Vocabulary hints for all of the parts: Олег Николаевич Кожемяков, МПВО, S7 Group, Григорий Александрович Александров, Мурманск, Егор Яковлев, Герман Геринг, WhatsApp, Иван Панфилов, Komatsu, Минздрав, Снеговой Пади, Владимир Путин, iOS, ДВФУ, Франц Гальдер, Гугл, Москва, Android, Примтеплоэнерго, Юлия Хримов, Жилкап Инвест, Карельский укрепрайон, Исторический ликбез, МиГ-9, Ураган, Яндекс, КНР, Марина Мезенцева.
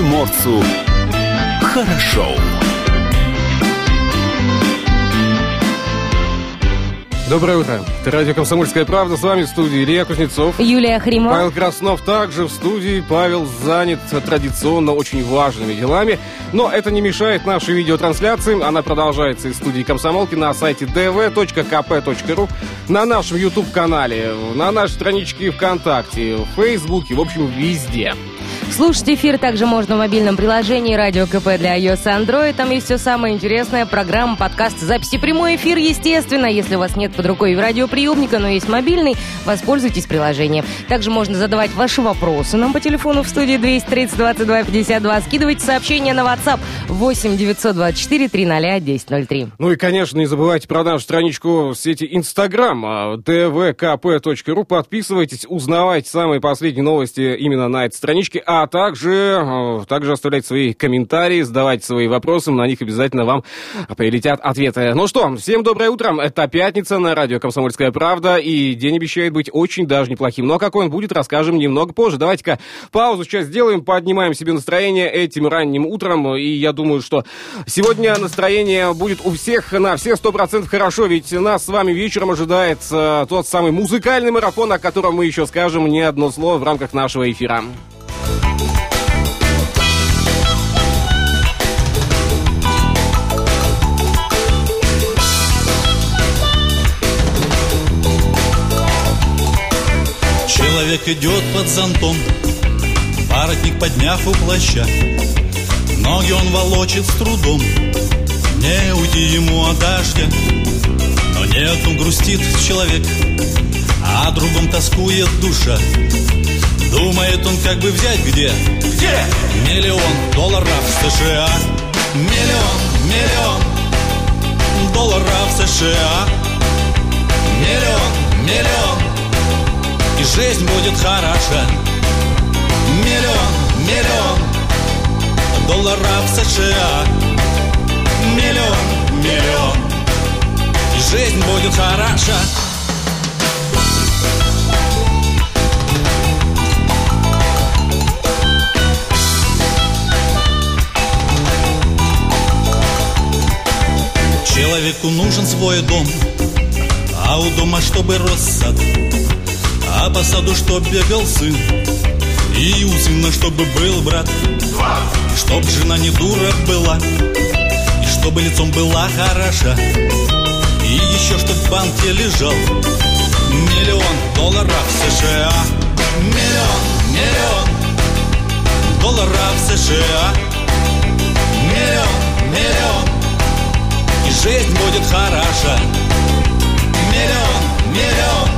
Приморцу хорошо. Доброе утро. Это радио «Комсомольская правда». С вами в студии Илья Кузнецов. Юлия Хримов. Павел Краснов также в студии. Павел занят традиционно очень важными делами. Но это не мешает нашей видеотрансляции. Она продолжается из студии «Комсомолки» на сайте dv.kp.ru, на нашем YouTube-канале, на нашей страничке ВКонтакте, в Фейсбуке, в общем, везде. Слушать эфир также можно в мобильном приложении «Радио КП» для iOS и Android. Там есть все самое интересное. Программа, подкасты, записи, прямой эфир, естественно. Если у вас нет под рукой радиоприемника, но есть мобильный, воспользуйтесь приложением. Также можно задавать ваши вопросы нам по телефону в студии 230-22-52. Скидывайте сообщения на WhatsApp 8-924-300-1003. Ну и, конечно, не забывайте про нашу страничку в сети Instagram dvkp.ru. Подписывайтесь, узнавайте самые последние новости именно на этой страничке. А также оставляйте свои комментарии, задавайте свои вопросы, на них обязательно вам прилетят ответы. Ну что, всем доброе утро, это пятница на радио «Комсомольская правда», и день обещает быть очень даже неплохим. Но какой он будет, расскажем немного позже. Давайте-ка паузу сейчас сделаем, поднимаем себе настроение этим ранним утром, и я думаю, что сегодня настроение будет у всех на все 100% хорошо, ведь нас с вами вечером ожидает тот самый музыкальный марафон, о котором мы еще скажем не одно слово в рамках нашего эфира. Человек идет под зонтом, воротник подняв у плаща. Ноги он волочит с трудом, не уйти ему от дождя. Но не о том грустит человек, а о другом тоскует душа. Думает он, как бы взять где? Где? $1 миллион в США. Миллион долларов в США. Миллион. И жизнь будет хороша. $1 миллион в США. Миллион. И жизнь будет хороша. Человеку нужен свой дом, а у дома чтобы рос сад, а по саду чтоб бегал сын, и у сына чтобы был брат, чтоб жена не дура была, и чтобы лицом была хороша, и еще чтоб в банке лежал $1 миллион в США. Миллион долларов в США. Миллион. И жизнь будет хороша. $1 миллион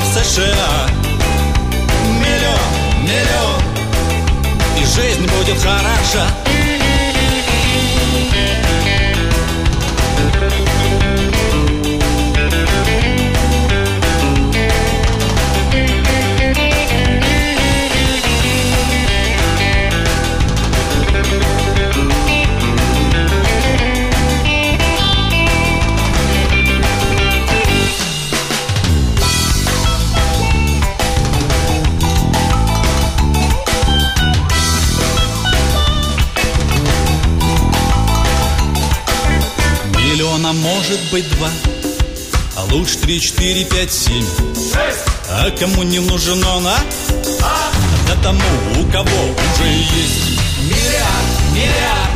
в США. Миллион. И жизнь будет хороша. Может быть 2, а лучше 3, 4, 5, 7. 6. А кому не нужен он, а? Да тому, у кого уже есть миллиард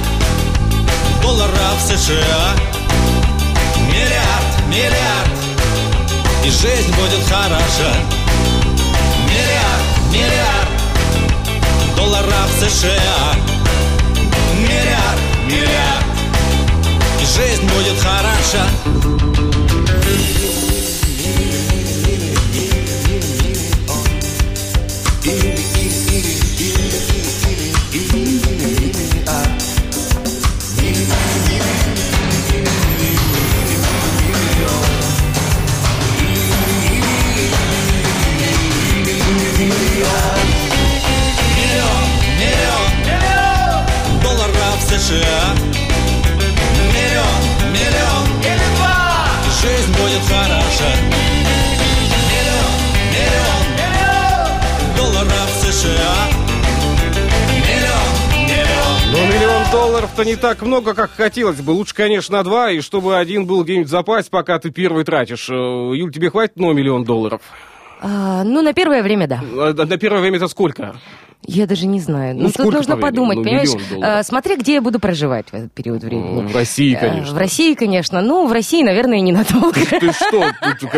долларов в США. Миллиард, и жизнь будет хороша. Миллиард долларов в США. Миллиард. И жизнь будет хороша. $1 миллион в США. Миллион. Или 2. Бюджета не так много, как хотелось бы. Лучше, конечно, два, и чтобы один был где-нибудь в запасе, пока ты первый тратишь. Юль, тебе хватит на $1 миллион? Ну, на первое время, да. На первое время это сколько? Я даже не знаю. Ну, тут нужно подумать, понимаешь? Смотря где я буду проживать в этот период времени. В России, конечно. В России, конечно. Ну, в России, наверное, ненадолго. Ты что?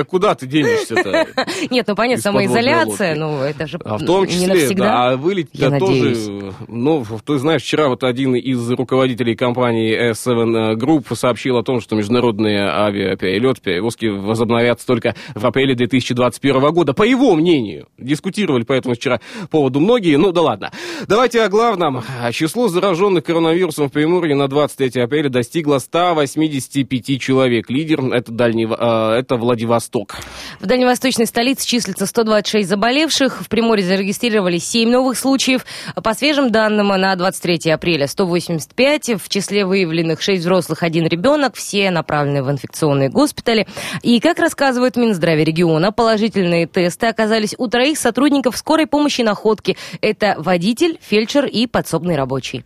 Куда ты денешься-то? Нет, ну, понятно, самоизоляция, ну, это же не навсегда. В том числе, да. А вылететь-то тоже... Ну, ты знаешь, вчера вот один из руководителей компании S7 Group сообщил о том, что международные авиаперелеты, перевозки возобновятся только в апреле 2021 года. По его мнению. Дискутировали по этому вчера поводу многие, но да ладно. Давайте о главном. Число зараженных коронавирусом в Приморье на 23 апреля достигло 185 человек. Лидер – это Владивосток. В дальневосточной столице числится 126 заболевших. В Приморье зарегистрировали 7 новых случаев. По свежим данным, на 23 апреля 185. В числе выявленных 6 взрослых, 1 ребенок. Все направлены в инфекционные госпитали. И, как рассказывают в Минздраве региона, положительные тесты оказались у 3 сотрудников скорой помощи Находки. Это водитель, фельдшер и подсобный рабочий.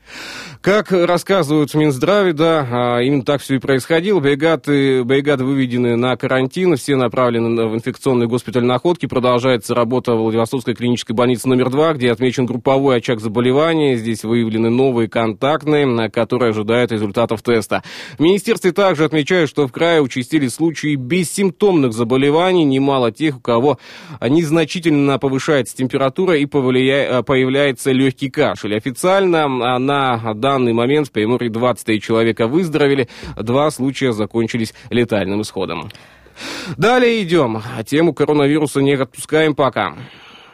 Как рассказывают в Минздраве, да, именно так все и происходило. Бригады выведены на карантин, все направлены в инфекционный госпиталь Находки. Продолжается работа Владивостокской клинической больницы номер 2, где отмечен групповой очаг заболевания. Здесь выявлены новые контактные, которые ожидают результатов теста. В министерстве также отмечают, что в крае участились случаи бессимптомных заболеваний. Немало тех, у кого незначительно повышается температура и появляется легкий кашель. Официально на данный момент в Приморье 23 человека выздоровели, 2 случая закончились летальным исходом. Далее идем. Тему коронавируса не отпускаем пока.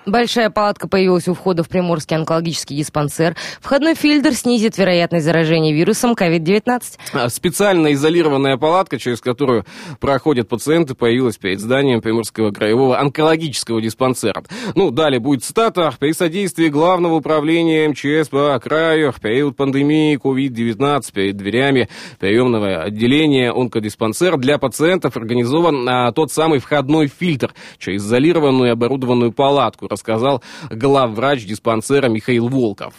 Большая палатка появилась у входа в Приморский онкологический диспансер. Входной фильтр снизит вероятность заражения вирусом COVID-19. Специально изолированная палатка, через которую проходят пациенты, появилась перед зданием Приморского краевого онкологического диспансера. Ну, далее будет цитата. При содействии Главного управления МЧС по краю в период пандемии COVID-19 перед дверями приемного отделения онкодиспансера для пациентов организован тот самый входной фильтр через изолированную и оборудованную палатку, рассказал главврач диспансера Михаил Волков.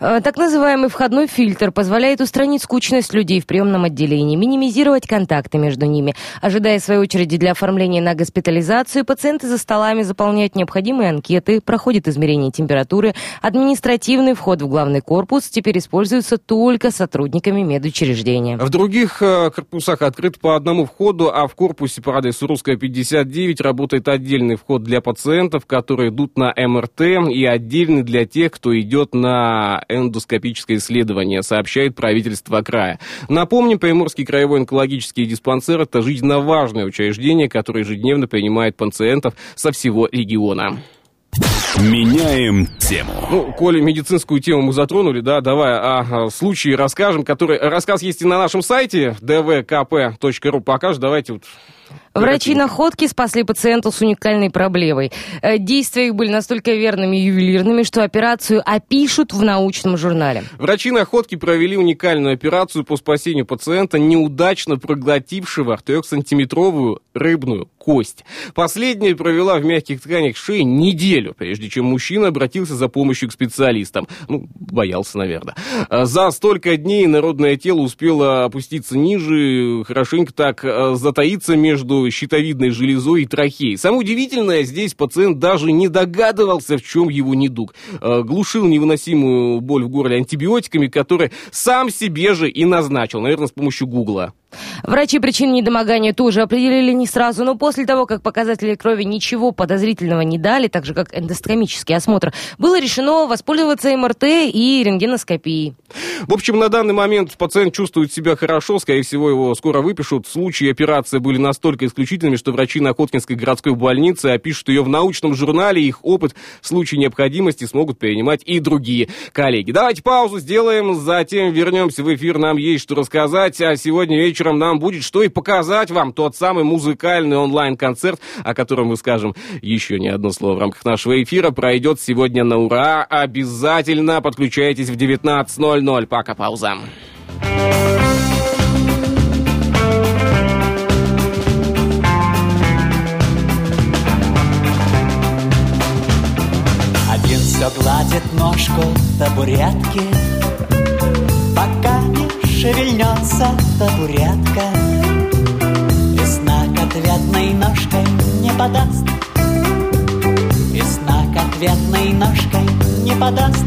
Так называемый входной фильтр позволяет устранить скучность людей в приемном отделении, минимизировать контакты между ними. Ожидая своей очереди для оформления на госпитализацию, пациенты за столами заполняют необходимые анкеты, проходят измерение температуры. Административный вход в главный корпус теперь используется только сотрудниками медучреждения. В других корпусах открыт по одному входу, а в корпусе по адресу Русская, 59 работает отдельный вход для пациентов, которые идут на МРТ, и отдельный для тех, кто идет на эндоскопическое исследование, сообщает правительство края. Напомним, Приморский краевой онкологический диспансер – это жизненно важное учреждение, которое ежедневно принимает пациентов со всего региона. Меняем тему. Ну, коли медицинскую тему мы затронули, да, давай о случае расскажем, который... Рассказ есть и на нашем сайте dvkp.ru. Покажешь, давайте вот... Врачи Находки спасли пациенту с уникальной проблемой. Действия их были настолько верными и ювелирными, что операцию опишут в научном журнале. Врачи Находки провели уникальную операцию по спасению пациента, неудачно проглотившего 3-сантиметровую рыбную кость. Последняя провела в мягких тканях шеи неделю, прежде чем мужчина обратился за помощью к специалистам. Ну, боялся, наверное. За столько дней народное тело успело опуститься ниже, хорошенько так затаиться между щитовидной железой и трахеей. Самое удивительное, здесь пациент даже не догадывался, в чем его недуг. Глушил невыносимую боль в горле антибиотиками, которые сам себе же и назначил, наверное, с помощью Гугла. Врачи причину недомогания тоже определили не сразу, но после того, как показатели крови ничего подозрительного не дали, так же, как эндоскопический осмотр, было решено воспользоваться МРТ и рентгеноскопией. В общем, на данный момент пациент чувствует себя хорошо, скорее всего, его скоро выпишут. Случаи операции были настолько исключительными, что врачи Находкинской городской больницы опишут ее в научном журнале, их опыт в случае необходимости смогут перенимать и другие коллеги. Давайте паузу сделаем, затем вернемся в эфир, нам есть что рассказать, а сегодня вечером нам будет что и показать вам тот самый музыкальный онлайн-концерт, о котором мы скажем еще не одно слово в рамках нашего эфира. Пройдет сегодня на ура. Обязательно подключайтесь в 19:00. Пока, пауза. Один все гладит ножку табуретки, пока не шевельнется табуретка, и знак ответной ножкой не подаст, и знак ответной ножкой не подаст.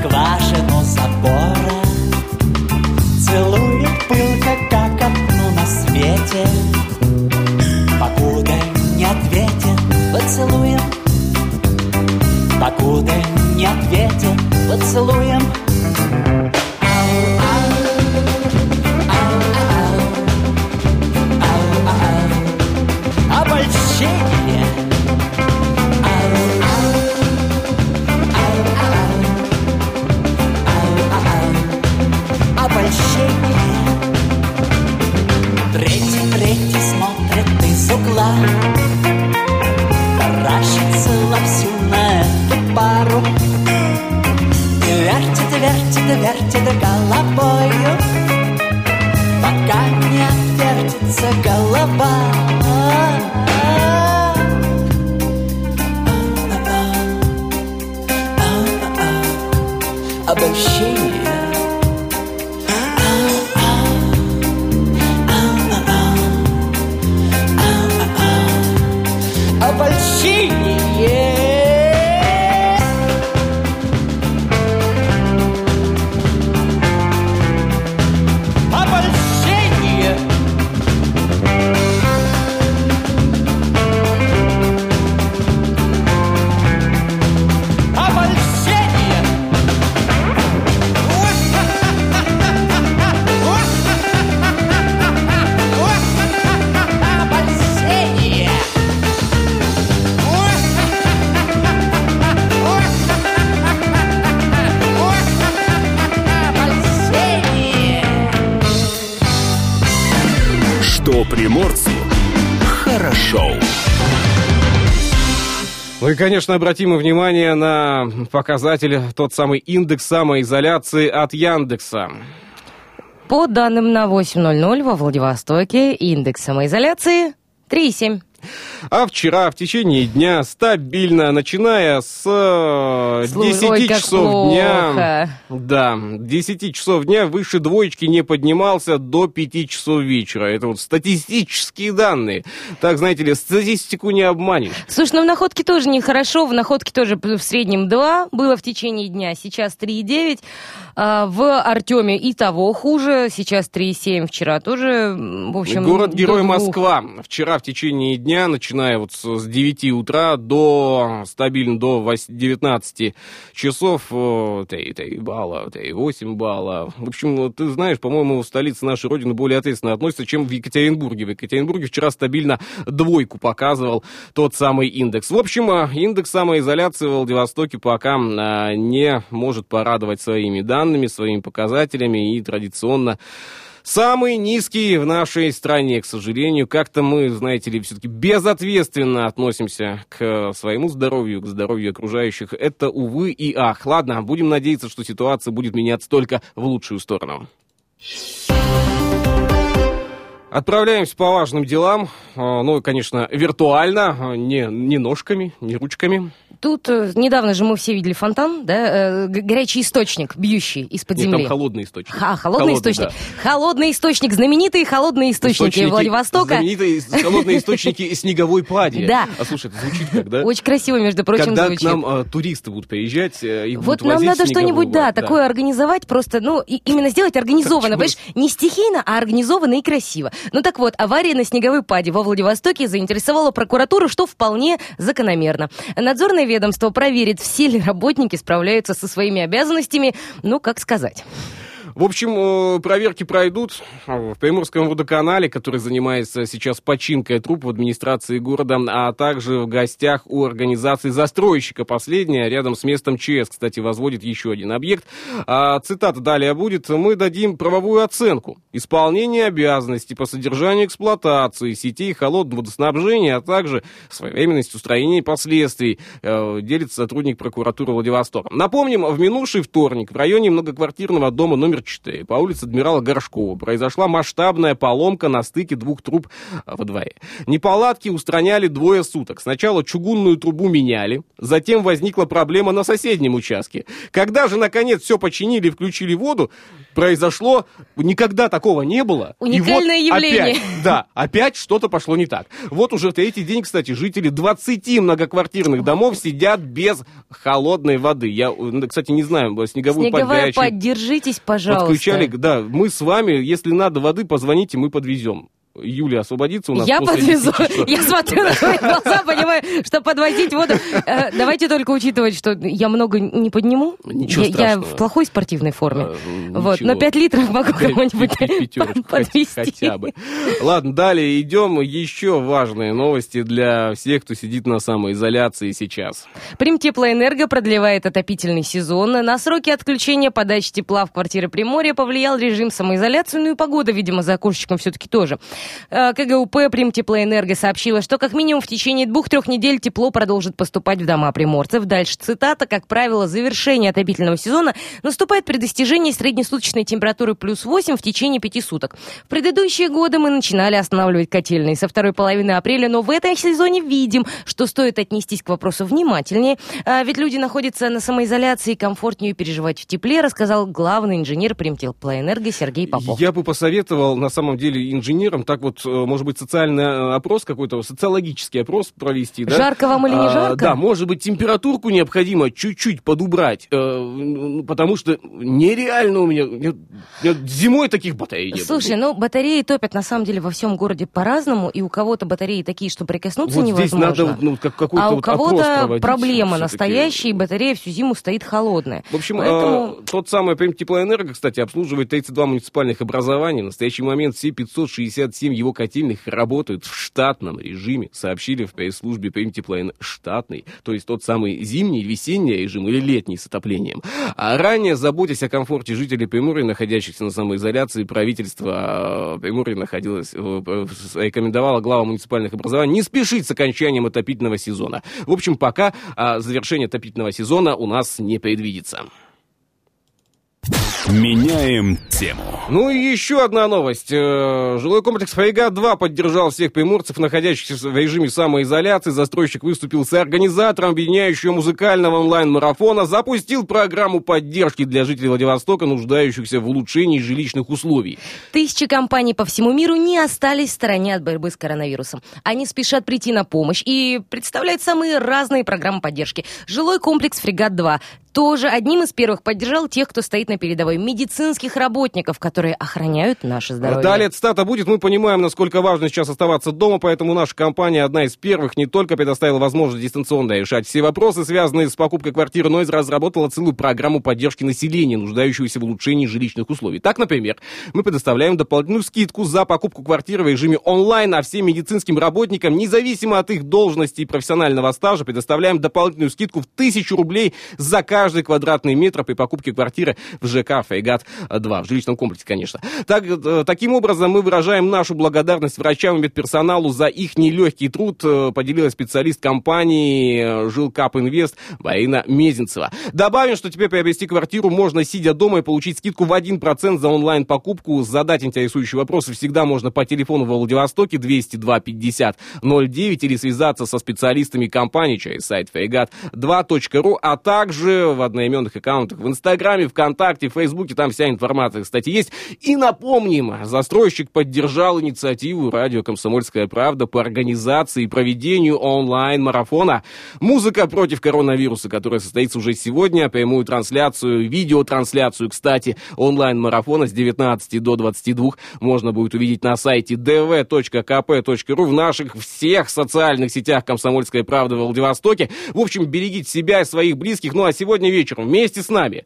Скважину забора целует пылко, как окно на свете. Покуда не ответит, поцелуем. Покуда не ответит, поцелуем. Таращится вовсю на эту пару, вертит, вертит, вертит головою, пока не отвертится голова. Обольщение. Обольщение. Обольщение. Обольщение. Обольщение. Что приморцу хорошо. Ну и, конечно, обратим внимание на показатель, тот самый индекс самоизоляции от Яндекса. По данным на 8:00 во Владивостоке индекс самоизоляции 3,7. А вчера в течение дня стабильно, начиная с 10 часов дня, выше двоечки не поднимался до 5 часов вечера. Это вот статистические данные. Так, знаете ли, статистику не обманешь. Слушай, ну в Находке тоже нехорошо. В Находке тоже в среднем 2 было в течение дня. Сейчас 3,9. В Артеме и того хуже. Сейчас 3,7. Вчера тоже, в общем... Город-герой Москва. Вчера в течение дня, начиная вот с 9 утра до, стабильно, до 19 часов, 3 балла, 8 балла. В общем, ты знаешь, по-моему, столица нашей Родины более ответственно относится, чем в Екатеринбурге. В Екатеринбурге вчера стабильно 2 показывал тот самый индекс. В общем, индекс самоизоляции в Владивостоке пока не может порадовать своими данными, своими показателями, и традиционно самый низкий в нашей стране, к сожалению. Как-то мы, знаете ли, все-таки безответственно относимся к своему здоровью, к здоровью окружающих. Это, увы и ах. Ладно, будем надеяться, что ситуация будет меняться только в лучшую сторону. Отправляемся по важным делам. Ну, конечно, виртуально, не ножками, не ручками. Тут недавно же мы все видели фонтан, да? Горячий источник, бьющий из-под земли. Нет, там холодный источник. Холодный источник. Да. Холодный источник. Знаменитые холодные источники Владивостока. Знаменитые холодные источники Снеговой Пади. Да. А слушай, это звучит как, да? Очень красиво, между прочим, когда звучит. Когда к нам туристы будут приезжать и будут возить снеговую. Вот нам надо что-нибудь, да, такое организовать, просто, ну, именно сделать организованно. Понимаешь, не стихийно, а организованно и красиво. Ну так вот, авария на Снеговой Пади во Владивостоке заинтересовала прокуратуру, что вполне закономерно. Надзорное ведомство проверит, все ли работники справляются со своими обязанностями, ну как сказать... В общем, проверки пройдут в Приморском водоканале, который занимается сейчас починкой труб в администрации города, а также в гостях у организации застройщика. Последняя рядом с местом ЧС, кстати, возводит еще один объект. Цитата далее будет. «Мы дадим правовую оценку исполнения обязанностей по содержанию эксплуатации сетей холодного водоснабжения, а также своевременность устранения последствий», делится сотрудник прокуратуры Владивостока. Напомним, в минувший вторник в районе многоквартирного дома номер 4 по улице Адмирала Горшкова произошла масштабная поломка на стыке двух труб во дворе. Неполадки устраняли двое суток. Сначала чугунную трубу меняли, затем возникла проблема на соседнем участке. Когда же, наконец, все починили и включили воду, произошло... Никогда такого не было. Уникальное явление. Опять что-то пошло не так. Вот уже третий день, кстати, жители 20 многоквартирных домов сидят без холодной воды. Я, кстати, не знаю, Снеговая Пади, держитесь, пожалуйста. Подключали, да, мы с вами, если надо воды, позвоните, мы подвезем. Юля освободится у нас. Я подвезу. Я смотрю на твои глаза, понимаю, что подвозить воду. Давайте только учитывать, что я много не подниму. Ничего страшного. Я в плохой спортивной форме. Вот. Но 5 литров могу кому-нибудь подвезти. Ладно, далее идем. Еще важные новости для всех, кто сидит на самоизоляции сейчас. Примтеплоэнерго продлевает отопительный сезон. На сроки отключения подачи тепла в квартиры Приморья повлиял режим самоизоляции. Ну и погода, видимо, за окошечком все-таки тоже. КГУП «Примтеплоэнерго» сообщила, что как минимум в течение 2-3 недель тепло продолжит поступать в дома приморцев. Дальше цитата. Как правило, завершение отопительного сезона наступает при достижении среднесуточной температуры плюс 8 в течение 5 суток. В предыдущие годы мы начинали останавливать котельные со второй половины апреля, но в этом сезоне видим, что стоит отнестись к вопросу внимательнее, ведь люди находятся на самоизоляции, комфортнее переживать в тепле, рассказал главный инженер «Примтеплоэнерго» Сергей Попов. Я бы посоветовал, на самом деле, инженерам, так вот, может быть, социальный опрос какой-то, социологический опрос провести. Да? Жарко вам или не жарко? Да, может быть, температурку необходимо чуть-чуть подубрать, потому что нереально у меня... Зимой таких батарей нет. Слушай, батареи топят, на самом деле, во всем городе по-разному, и у кого-то батареи такие, что прикоснуться невозможно. Здесь надо какой-то опрос проводить. А у кого-то проблема настоящая, и батарея всю зиму стоит холодная. В общем, тот самый Примтеплоэнерго, кстати, обслуживает 32 муниципальных образований. В настоящий момент все 567 его котельных работают в штатном режиме, сообщили в пресс-службе Примтеплоэнерго. Штатный, то есть тот самый зимний, весенний режим или летний с отоплением. А ранее, заботясь о комфорте жителей Приморья, находящихся на самоизоляции, правительство Приморья рекомендовало главам муниципальных образований не спешить с окончанием отопительного сезона. В общем, пока завершение отопительного сезона у нас не предвидится. Меняем тему. Ну и еще одна новость. Жилой комплекс «Фрегат-2» поддержал всех приморцев, находящихся в режиме самоизоляции. Застройщик выступил с организатором объединяющего музыкального онлайн-марафона, запустил программу поддержки для жителей Владивостока, нуждающихся в улучшении жилищных условий. Тысячи компаний по всему миру не остались в стороне от борьбы с коронавирусом. Они спешат прийти на помощь и представляют самые разные программы поддержки. Жилой комплекс «Фрегат-2» тоже одним из первых поддержал тех, кто стоит на передовой, медицинских работников, которые охраняют наше здоровье. Далее цитата будет. Мы понимаем, насколько важно сейчас оставаться дома, поэтому наша компания одна из первых не только предоставила возможность дистанционно решать все вопросы, связанные с покупкой квартиры, но и разработала целую программу поддержки населения, нуждающегося в улучшении жилищных условий. Так, например, мы предоставляем дополнительную скидку за покупку квартиры в режиме онлайн, а всем медицинским работникам, независимо от их должности и профессионального стажа, предоставляем дополнительную скидку в 1000 рублей за каждый квадратный метр при покупке квартиры в ЖК «Фрегат-2», в жилищном комплексе, конечно. Таким образом, мы выражаем нашу благодарность врачам и медперсоналу за их нелегкий труд, поделилась специалист компании «Жилкап Инвест» Марина Мезенцева. Добавим, что теперь приобрести квартиру можно, сидя дома, и получить скидку в 1% за онлайн-покупку. Задать интересующие вопросы всегда можно по телефону во Владивостоке 202-50-09 или связаться со специалистами компании через сайт «Фрегат2.ру», а также в одноименных аккаунтах в Инстаграме, ВКонтакте, в Фейсбуке, там вся информация, кстати, есть. И напомним, застройщик поддержал инициативу радио «Комсомольская правда» по организации и проведению онлайн-марафона «Музыка против коронавируса», которая состоится уже сегодня, прямую трансляцию, видеотрансляцию, кстати, онлайн-марафона с 19 до 22 можно будет увидеть на сайте dv.kp.ru, в наших всех социальных сетях «Комсомольская правда» во Владивостоке. В общем, берегите себя и своих близких. Ну а сегодня вечером вместе с нами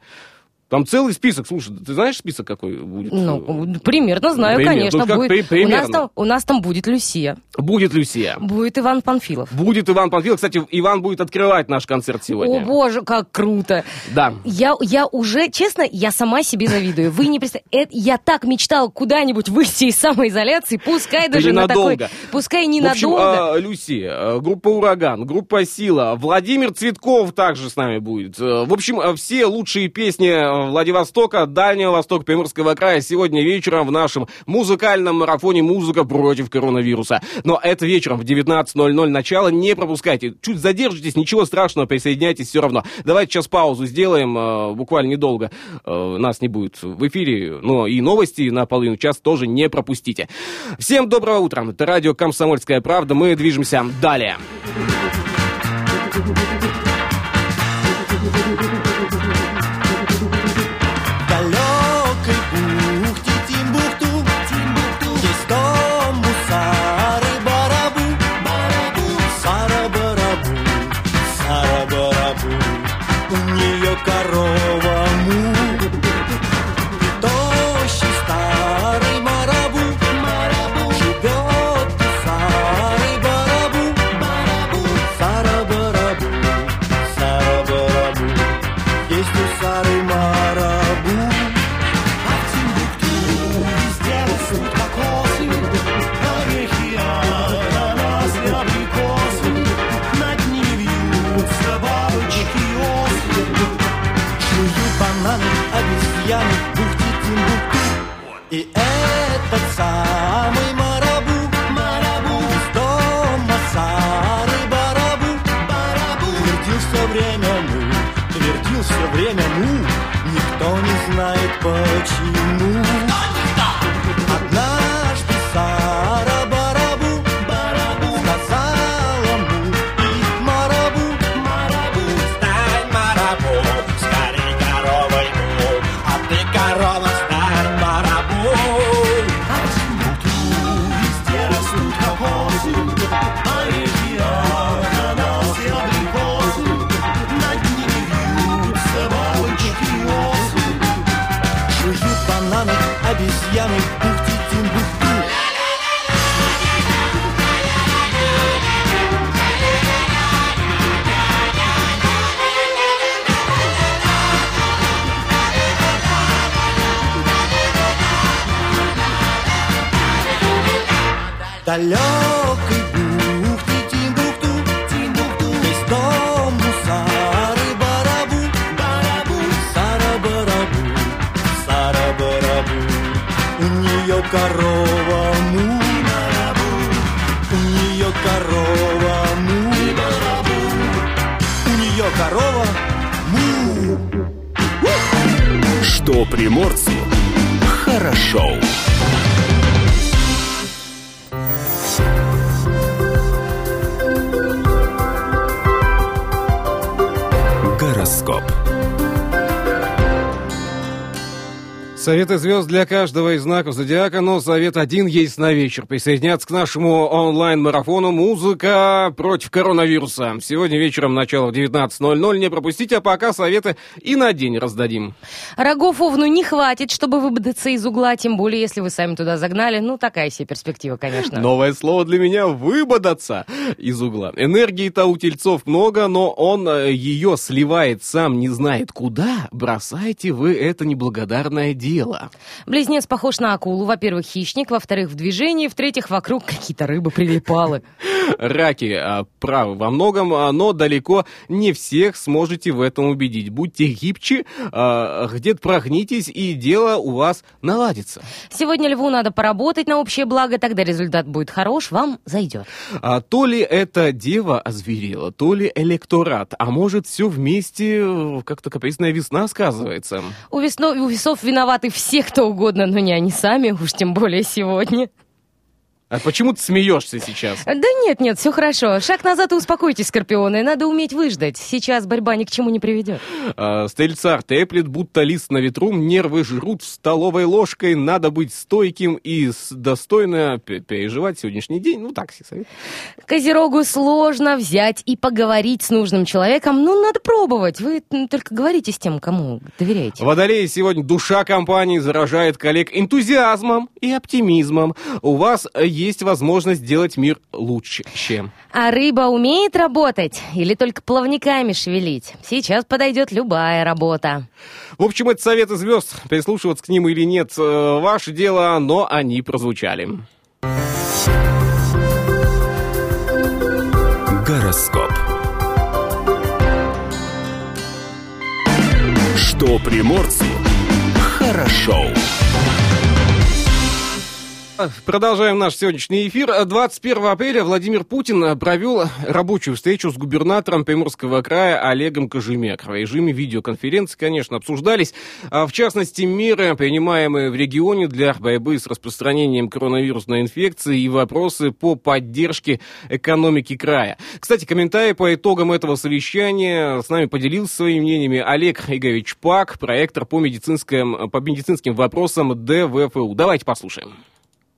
Там целый список, слушай, ты знаешь список какой будет? Ну, примерно знаю, конечно. Как, будет. Примерно. У нас там будет Люсия. Будет Люсия. Будет Иван Панфилов. Будет Иван Панфилов. Кстати, Иван будет открывать наш концерт сегодня. О, боже, как круто. Да. Я уже, честно, я сама себе завидую. Вы не представляете, я так мечтала куда-нибудь выйти из самоизоляции, пускай даже на такой... Пускай ненадолго. Люсия, группа «Ураган», группа «Сила», Владимир Цветков также с нами будет. В общем, все лучшие песни Владивостока, Дальнего Востока, Приморского края сегодня вечером в нашем музыкальном марафоне «Музыка против коронавируса». Но это вечером в 19:00 начало, не пропускайте. Чуть задержитесь, ничего страшного, присоединяйтесь все равно. Давайте сейчас паузу сделаем, буквально недолго. Нас не будет в эфире, но и новости на половину часа тоже не пропустите. Всем доброго утра. Это радио «Комсомольская правда». Мы движемся далее. И этот самый марабу, марабу, из дома сары-барабу, барабу. Твердил все время му, твердил все время му, никто не знает почему. Однажды сара-барабу, барабу, сказала му и марабу, марабу. Стань марабу, скорей коровой му, а ты корова. Обезьяны, бухти-тим-бухту. Далёкой бухти, тим-бухту, тим-бухту, из дому сары-барабу, барабу, сара-барабу, сара-барабу. У нее корова му, у нее корова му, у нее корова му. Что приморцу хорошо. Гороскоп. Советы звезд для каждого из знаков зодиака, но совет один есть на вечер. Присоединяться к нашему онлайн-марафону «Музыка против коронавируса». Сегодня вечером начало в 19:00. Не пропустите, а пока советы и на день раздадим. Рогов овну не хватит, чтобы выбраться из угла, тем более, если вы сами туда загнали. Ну, такая себе перспектива, конечно. Новое слово для меня – выбодаться из угла. Энергии-то у тельцов много, но он ее сливает сам, не знает куда. Бросайте вы это неблагодарное дело. Близнец похож на акулу. Во-первых, хищник. Во-вторых, в движении. В-третьих, вокруг какие-то рыбы прилипалы. Раки правы во многом, но далеко не всех сможете в этом убедить. Будьте гибче, где-то прогнитесь, и дело у вас наладится. Сегодня льву надо поработать на общее благо, тогда результат будет хорош, вам зайдет. То ли это дева озверела, то ли электорат, а может все вместе как-то капризная весна сказывается. У весов виноваты все, кто угодно, но не они сами, уж тем более сегодня. А почему ты смеешься сейчас? Да нет, все хорошо. Шаг назад и успокойтесь, скорпионы. Надо уметь выждать. Сейчас борьба ни к чему не приведет. Стрельцар теплет, будто лист на ветру. Нервы жрут столовой ложкой. Надо быть стойким и достойно переживать сегодняшний день. Ну, так себе совет. Козерогу сложно взять и поговорить с нужным человеком. Ну, надо пробовать. Вы только говорите с тем, кому доверяете. Водолей, сегодня душа компании заражает коллег энтузиазмом и оптимизмом. У вас есть возможность сделать мир лучше, чем. А рыба умеет работать или только плавниками шевелить? Сейчас подойдет любая работа. В общем, это советы звезд. Прислушиваться к ним или нет, ваше дело, но они прозвучали. Гороскоп. Что приморцу хорошо. Продолжаем наш сегодняшний эфир. 21 апреля Владимир Путин провел рабочую встречу с губернатором Приморского края Олегом Кожемяковым. В режиме видеоконференции, конечно, обсуждались, в частности, меры, принимаемые в регионе для борьбы с распространением коронавирусной инфекции и вопросы по поддержке экономики края. Кстати, комментарии по итогам этого совещания с нами поделился своими мнениями Олег Игоревич Пак, проектор по медицинским вопросам ДВФУ. Давайте послушаем.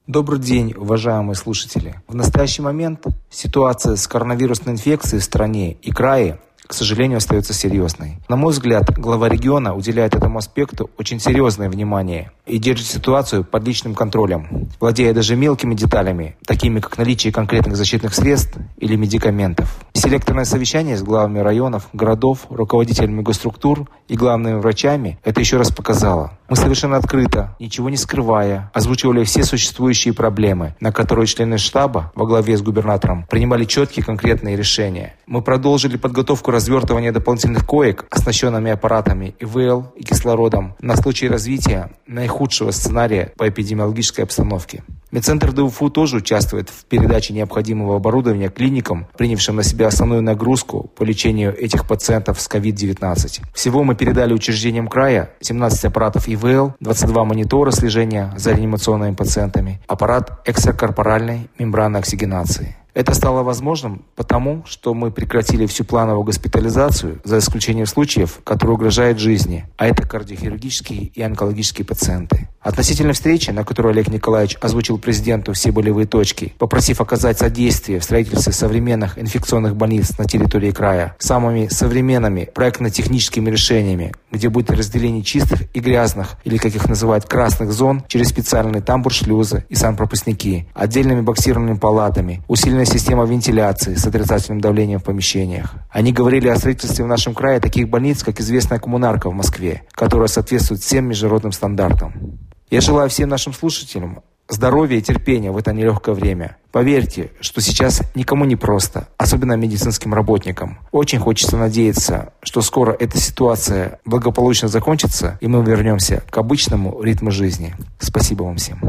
Добрый день, уважаемые слушатели. В настоящий момент ситуация с коронавирусной инфекцией в стране и крае, к сожалению, остается серьезной. На мой взгляд, глава региона уделяет этому аспекту очень серьезное внимание и держит ситуацию под личным контролем, владея даже мелкими деталями, такими как наличие конкретных защитных средств или медикаментов. Селекторное совещание с главами районов, городов, руководителями госструктур и главными врачами это еще раз показало. Мы совершенно открыто, ничего не скрывая, озвучивали все существующие проблемы, на которые члены штаба во главе с губернатором принимали четкие конкретные решения. Мы продолжили подготовку развертывания дополнительных коек, оснащенными аппаратами ИВЛ и кислородом на случай развития наихудшего сценария по эпидемиологической обстановке. Медцентр ДВФУ тоже участвует в передаче необходимого оборудования клиникам, принявшим на себя основную нагрузку по лечению этих пациентов с COVID-19. Всего мы передали учреждениям края 17 аппаратов ИВЛ, 22 монитора слежения за реанимационными пациентами, аппарат экстракорпоральной мембранной оксигенации. Это стало возможным потому, что мы прекратили всю плановую госпитализацию, за исключением случаев, которые угрожают жизни, а это кардиохирургические и онкологические пациенты. Относительно встречи, на которой Олег Николаевич озвучил президенту все болевые точки, попросив оказать содействие в строительстве современных инфекционных больниц на территории края самыми современными проектно-техническими решениями, где будет разделение чистых и грязных, или, как их называют, красных зон, через специальные тамбур-шлюзы и санпропускники, отдельными боксированными палатами, усиленной система вентиляции с отрицательным давлением в помещениях. Они говорили о строительстве в нашем крае таких больниц, как известная коммунарка в Москве, которая соответствует всем международным стандартам. Я желаю всем нашим слушателям здоровья и терпения в это нелегкое время. Поверьте, что сейчас никому не просто, особенно медицинским работникам. Очень хочется надеяться, что скоро эта ситуация благополучно закончится, и мы вернемся к обычному ритму жизни. Спасибо вам всем.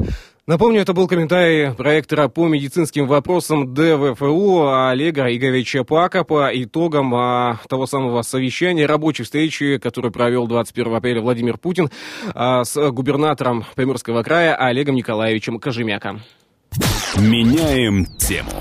Напомню, это был комментарий проектора по медицинским вопросам ДВФУ Олега Игоревича Пака по итогам того самого совещания, рабочей встречи, которую провел 21 апреля Владимир Путин с губернатором Приморского края Олегом Николаевичем Кожемяком. Меняем тему.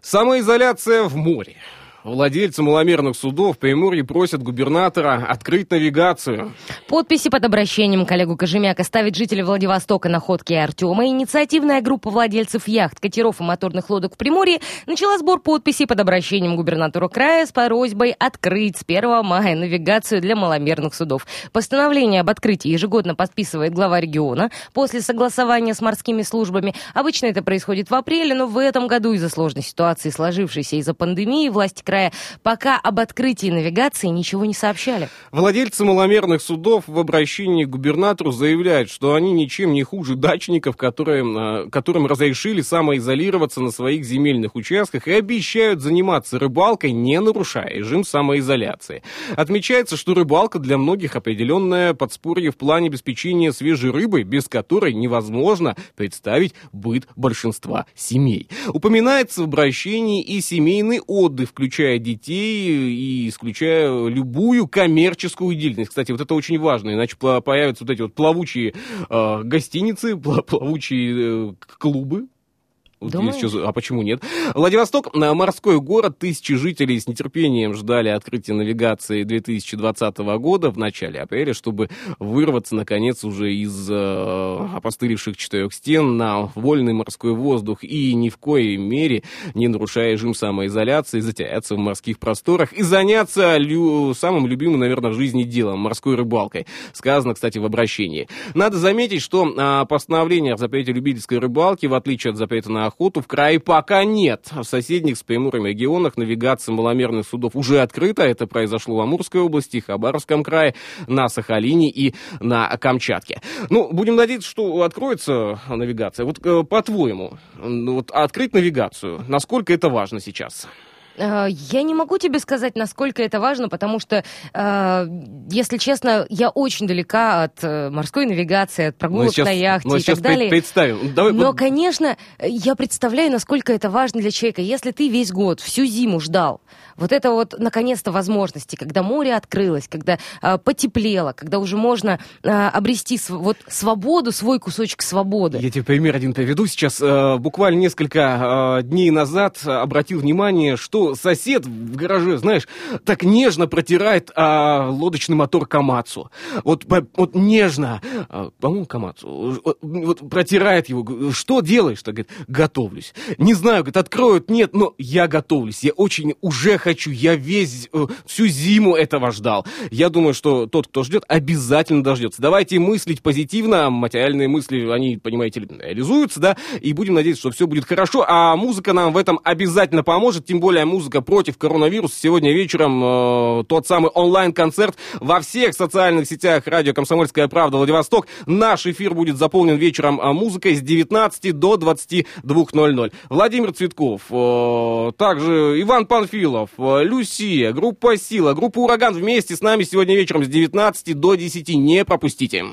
Самоизоляция в море. Владельцы маломерных судов в Приморье просят губернатора открыть навигацию. Подписи под обращением к Олегу Кожемяка ставят жители Владивостока, Находки и Артема. Инициативная группа владельцев яхт, катеров и моторных лодок в Приморье начала сбор подписей под обращением к губернатору края с просьбой открыть с 1 мая навигацию для маломерных судов. Постановление об открытии ежегодно подписывает глава региона после согласования с морскими службами. Обычно это происходит в апреле, но в этом году из-за сложной ситуации, сложившейся из-за пандемии, власти края пока об открытии навигации ничего не сообщали. Владельцы маломерных судов в обращении к губернатору заявляют, что они ничем не хуже дачников, которым разрешили самоизолироваться на своих земельных участках и обещают заниматься рыбалкой, не нарушая режим самоизоляции. Отмечается, что рыбалка для многих определенное подспорье в плане обеспечения свежей рыбы, без которой невозможно представить быт большинства семей. Упоминается в обращении и семейный отдых, включая детей и исключая любую коммерческую деятельность. Кстати, вот это очень важно, иначе появятся вот эти вот плавучие гостиницы, плавучие клубы. А почему нет? Владивосток — морской город. Тысячи жителей с нетерпением ждали открытия навигации 2020 года в начале апреля, чтобы вырваться, наконец, уже из опостылевших четырех стен на вольный морской воздух и ни в коей мере не нарушая режим самоизоляции, затеряться в морских просторах и заняться самым любимым, наверное, в жизни делом — морской рыбалкой. Сказано, кстати, в обращении. Надо заметить, что постановления о запрете любительской рыбалки, в отличие от запрета на охоту, в крае пока нет. В соседних с Приморьем регионах навигация маломерных судов уже открыта. Это произошло в Амурской области, Хабаровском крае, на Сахалине и на Камчатке. Ну, будем надеяться, что откроется навигация. Вот по-твоему, вот, открыть навигацию, насколько это важно сейчас? Я не могу тебе сказать, насколько это важно, потому что, если честно, я очень далека от морской навигации, от прогулок на яхте и так далее. Но, конечно, я представляю, насколько это важно для человека. Если ты весь год, всю зиму ждал вот это вот, наконец-то, возможности, когда море открылось, когда потеплело, когда уже можно обрести свободу, свой кусочек свободы. Я тебе пример один приведу. Сейчас буквально несколько дней назад обратил внимание, что сосед в гараже, знаешь, так нежно протирает лодочный мотор Komatsu. Вот нежно, по-моему, Komatsu, вот протирает его. Что делаешь-то? Говорит, готовлюсь. Не знаю, говорит, откроют, нет, но я готовлюсь. Я очень уже хочу. Я всю зиму этого ждал. Я думаю, что тот, кто ждет, обязательно дождется. Давайте мыслить позитивно. Материальные мысли, они, понимаете, реализуются, да, и будем надеяться, что все будет хорошо. А музыка нам в этом обязательно поможет, тем более музыка против коронавируса. Сегодня вечером тот самый онлайн-концерт во всех социальных сетях радио «Комсомольская правда» Владивосток. Наш эфир будет заполнен вечером музыкой с 19 до 22:00. Владимир Цветков, также Иван Панфилов, Люсия, группа «Сила», группа «Ураган» вместе с нами сегодня вечером с 19 до 10. Не пропустите.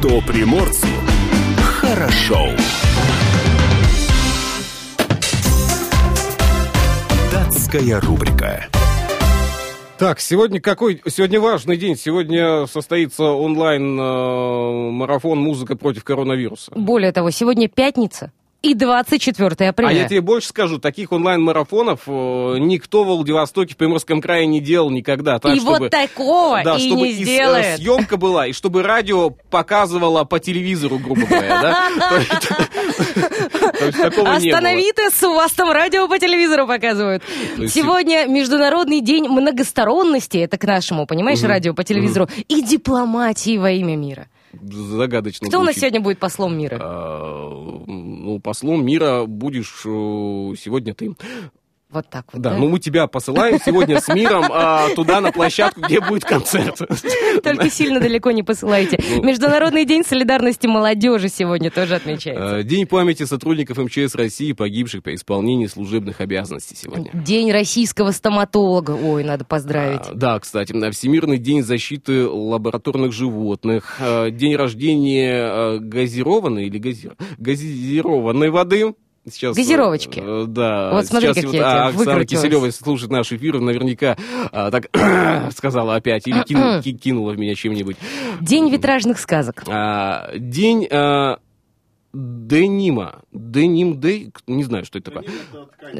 что приморцу хорошо. Датская рубрика. Так, сегодня какой? Сегодня важный день. Сегодня состоится онлайн-марафон «Музыка против коронавируса». Более того, сегодня пятница. И 24 апреля. А я тебе больше скажу, таких онлайн-марафонов никто в Владивостоке, в Приморском крае не делал никогда. Так, и чтобы, вот такого да, и чтобы не сделает. Съемка была, и чтобы радио показывало по телевизору, грубо говоря. Останови тест, у вас там радио по телевизору показывают. Сегодня Международный день многосторонности, это к нашему, понимаешь, радио по телевизору, и дипломатии во имя мира. Загадочно звучит. Кто у нас сегодня будет послом мира? Ну, послом мира будешь сегодня ты. Вот так вот, да? Ну мы тебя посылаем сегодня с миром туда, на площадку, где будет концерт. Только сильно далеко не посылайте. Международный день солидарности молодежи сегодня тоже отмечается. День памяти сотрудников МЧС России, погибших при исполнении служебных обязанностей сегодня. День российского стоматолога. Ой, надо поздравить. Да, кстати, Всемирный день защиты лабораторных животных. День рождения газированной или газированной воды. Сейчас, газировочки. Да. Вот смотри, сейчас, как вот, я Оксана Киселева слушает наш эфир, наверняка так сказала опять, или кинула в меня чем-нибудь. День витражных сказок. День денима. Деним дей, не знаю, что это такое.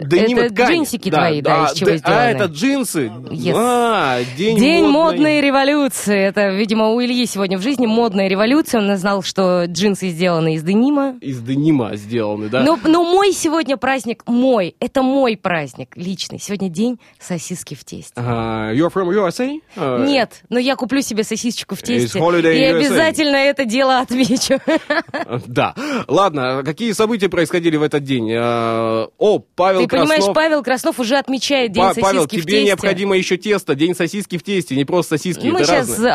Деним это ткань. Джинсики да, твои, да, из чего сделаны. А, это джинсы? Yes. День модной революции. Это, видимо, у Ильи сегодня в жизни модная революция. Он знал, что джинсы сделаны из денима. Из денима сделаны, да. Но мой сегодня праздник мой. Это мой праздник личный. Сегодня день сосиски в тесте. You're from USA? Нет, но я куплю себе сосисочку в тесте. И обязательно это дело отмечу. Да. Ладно, какие события происходили в этот день? Павел Краснов... Ты понимаешь, Павел Краснов уже отмечает День сосиски в тесте. Павел, тебе необходимо еще тесто. День сосиски в тесте, не просто сосиски, мы это сейчас... разное.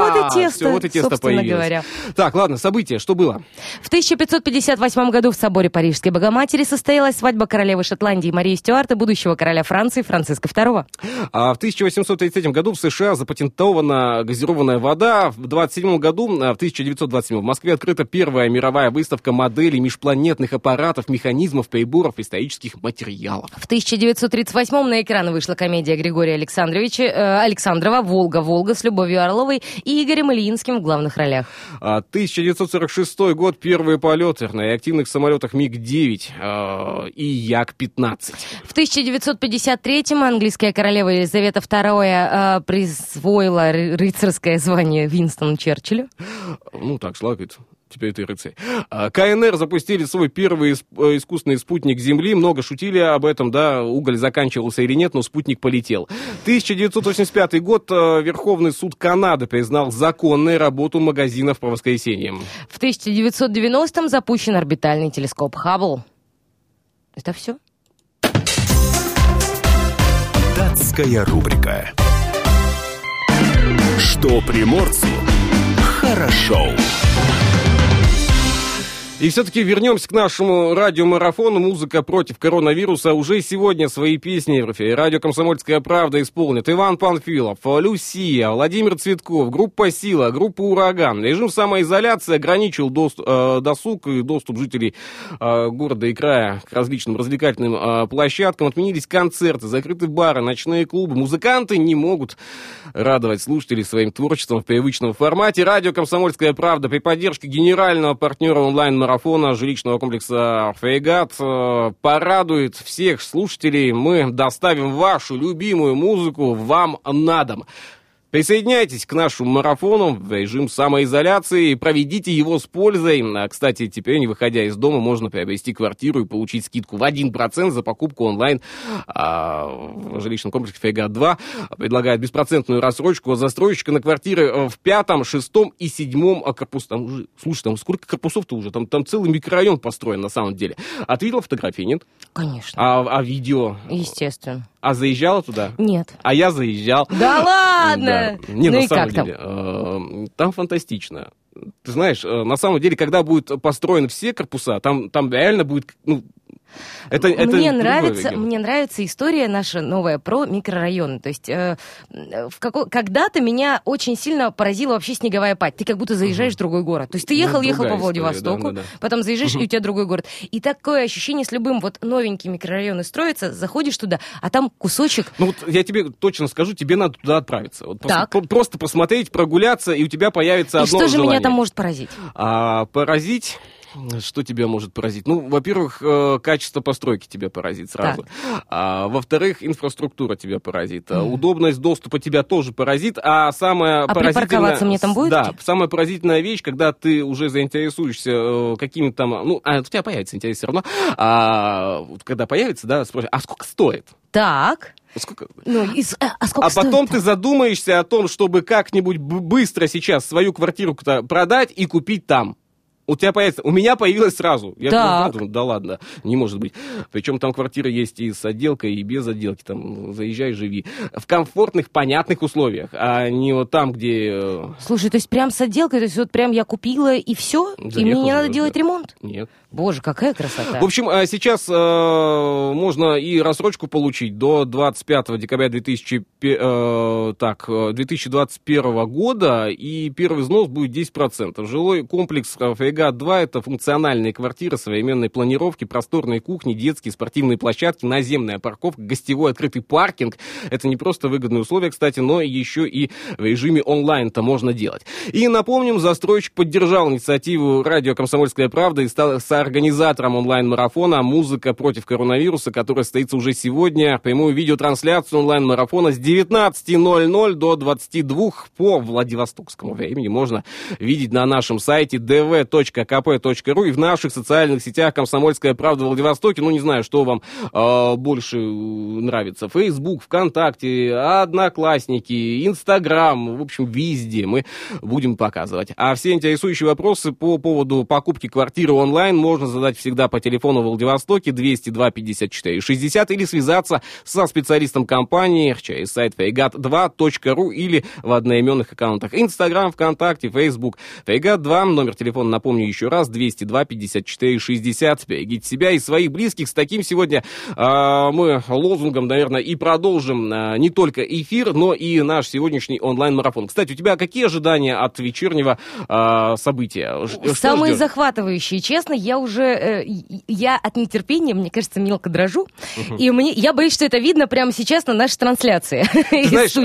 Вот и тесто, все, вот и тесто собственно появилось. Говоря. Так, ладно, события, что было? В 1558 году в соборе Парижской Богоматери состоялась свадьба королевы Шотландии Марии Стюарт и будущего короля Франции Франциска II. А в 1833 году в США запатентована газированная вода. В 1927 году, в 1927 в Москве открыта первая мировая выставка моделей межпланетных аппаратов, механизмов, приборов и исторических материалов. В 1938-м на экраны вышла комедия Григория Александровича, Александрова «Волга-Волга» с Любовью Орловой и Игорем Ильинским в главных ролях. 1946 год. Первые полеты на реактивных самолетах МиГ-9 и Як-15. В 1953-м английская королева Елизавета II присвоила рыцарское звание Уинстону Черчиллю. Ну, так слагается. Теперь ты рыцарь. КНР запустили свой первый искусственный спутник Земли. Много шутили об этом, да, уголь заканчивался или нет, но спутник полетел. 1985 год. Верховный суд Канады признал законной работу магазинов по воскресеньям. В 1990-м запущен орбитальный телескоп Хаббл. Это все? Датская рубрика. Что приморцу хорошо. И все-таки вернемся к нашему радиомарафону «Музыка против коронавируса». Уже сегодня свои песни в эфире радио «Комсомольская правда» исполнят Иван Панфилов, Люсия, Владимир Цветков, группа «Сила», группа «Ураган». Режим самоизоляции ограничил досуг и доступ жителей города и края к различным развлекательным площадкам. Отменились концерты, закрыты бары, ночные клубы. Музыканты не могут радовать слушателей своим творчеством в привычном формате. Радио «Комсомольская правда» при поддержке генерального партнера онлайн-марафона жилищного комплекса «Фрегат» порадует всех слушателей. Мы доставим вашу любимую музыку вам на дом. Присоединяйтесь к нашему марафону в режим самоизоляции, проведите его с пользой. Кстати, теперь, не выходя из дома, можно приобрести квартиру и получить скидку в 1% за покупку онлайн в жилищном комплексе «Фрегат-2». Предлагает беспроцентную рассрочку от застройщика на квартиры в 5, 6 и 7 корпусах. Слушай, там сколько корпусов-то уже? Там целый микрорайон построен на самом деле. А ты видел фотографии, нет? Конечно. А видео? Естественно. А заезжала туда? Нет. А я заезжал. Да ладно! Да. Не, ну на самом деле, там фантастично. Ты знаешь, на самом деле, когда будут построены все корпуса, там реально будет... Мне нравится история наша новая про микрорайоны. То есть когда-то меня очень сильно поразила вообще Снеговая Падь. Ты как будто заезжаешь в другой город. То есть ты ехал по Владивостоку, потом заезжаешь, и у тебя другой город. И такое ощущение с любым. Вот новенький микрорайон строится, заходишь туда, а там кусочек... Ну вот я тебе точно скажу, тебе надо туда отправиться. Вот просто посмотреть, прогуляться, и у тебя появится и одно желание. И что же меня там может поразить? Поразить... Что тебя может поразить? Ну, во-первых, качество постройки тебя поразит сразу. Во-вторых, инфраструктура тебя поразит. Удобность доступа тебя тоже поразит. А самая припарковаться мне там будет? Да, самая поразительная вещь, когда ты уже заинтересуешься какими-то там... Ну, у тебя появится интерес все равно. Когда появится, да, спросишь, а сколько стоит? Так... Сколько? А потом ты задумаешься о том, чтобы как-нибудь быстро сейчас свою квартиру продать и купить там. У тебя появится, у меня появилось сразу. Я думаю, да ладно, не может быть. Причем там квартиры есть и с отделкой, и без отделки. Там заезжай, живи. В комфортных, понятных условиях, а не вот там, где... Слушай, то есть прям с отделкой, то есть вот прям я купила и все? Заехал, и мне не надо делать ремонт? Нет. Боже, какая красота. В общем, сейчас можно и рассрочку получить до 25 декабря 2021 года, и первый взнос будет 10%. Жилой комплекс «Фрегат-2» — это функциональные квартиры современной планировки, просторные кухни, детские спортивные площадки, наземная парковка, гостевой открытый паркинг. Это не просто выгодные условия, кстати, но еще и в режиме онлайн-то можно делать. И напомним, застройщик поддержал инициативу радио «Комсомольская правда» и стал соорганизатором онлайн-марафона «Музыка против коронавируса», который состоится уже сегодня. Прямую видеотрансляцию онлайн-марафона с 19:00 до 22:00 по владивостокскому времени можно видеть на нашем сайте dv.kp.ru и в наших социальных сетях «Комсомольская правда» в Владивостоке. Ну, не знаю, что вам больше нравится. Facebook, ВКонтакте, Одноклассники, Instagram. В общем, везде мы будем показывать. А все интересующие вопросы по поводу покупки квартиры онлайн можно задать всегда по телефону в Владивостоке 202-54-60 или связаться со специалистом компании через сайт Фрегат-2.ру или в одноименных аккаунтах Instagram, ВКонтакте, Facebook. Фрегат-2, номер телефона, напомню еще раз, 202-54-60. Берегите себя и своих близких. С таким сегодня мы лозунгом, наверное, и продолжим не только эфир, но и наш сегодняшний онлайн-марафон. Кстати, у тебя какие ожидания от вечернего события? Самые захватывающие, честно. Я от нетерпения, мне кажется, мелко дрожу. И я боюсь, что это видно прямо сейчас на нашей трансляции. Знаешь,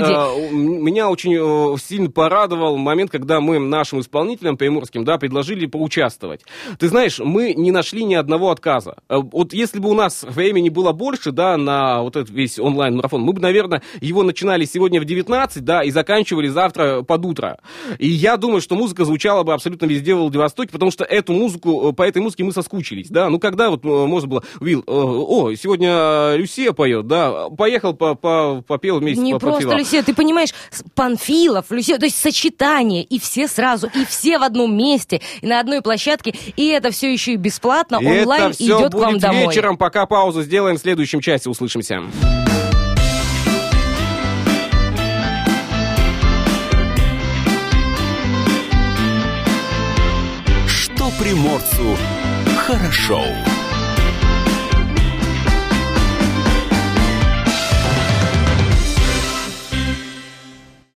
меня очень сильно порадовал момент, когда мы нашим исполнителям приморским, да, предложили поучаствовать. Ты знаешь, мы не нашли ни одного отказа. Вот если бы у нас времени было больше, да, на вот этот весь онлайн-марафон, мы бы, наверное, его начинали сегодня в 19, да, и заканчивали завтра под утро. И я думаю, что музыка звучала бы абсолютно везде в Владивостоке, потому что по этой музыке мы соскучились, да. Ну, когда вот можно было, сегодня Люсия поет, да, поехал, попел вместе. Не просто Люсия, ты понимаешь, Панфилов, Люсия, то есть сочетание, и все сразу, и все в одном месте, и на одной площадке, и это все еще и бесплатно, онлайн идет к вам домой. Вечером, пока паузу сделаем, в следующем часе услышимся. Что приморцу хорошо.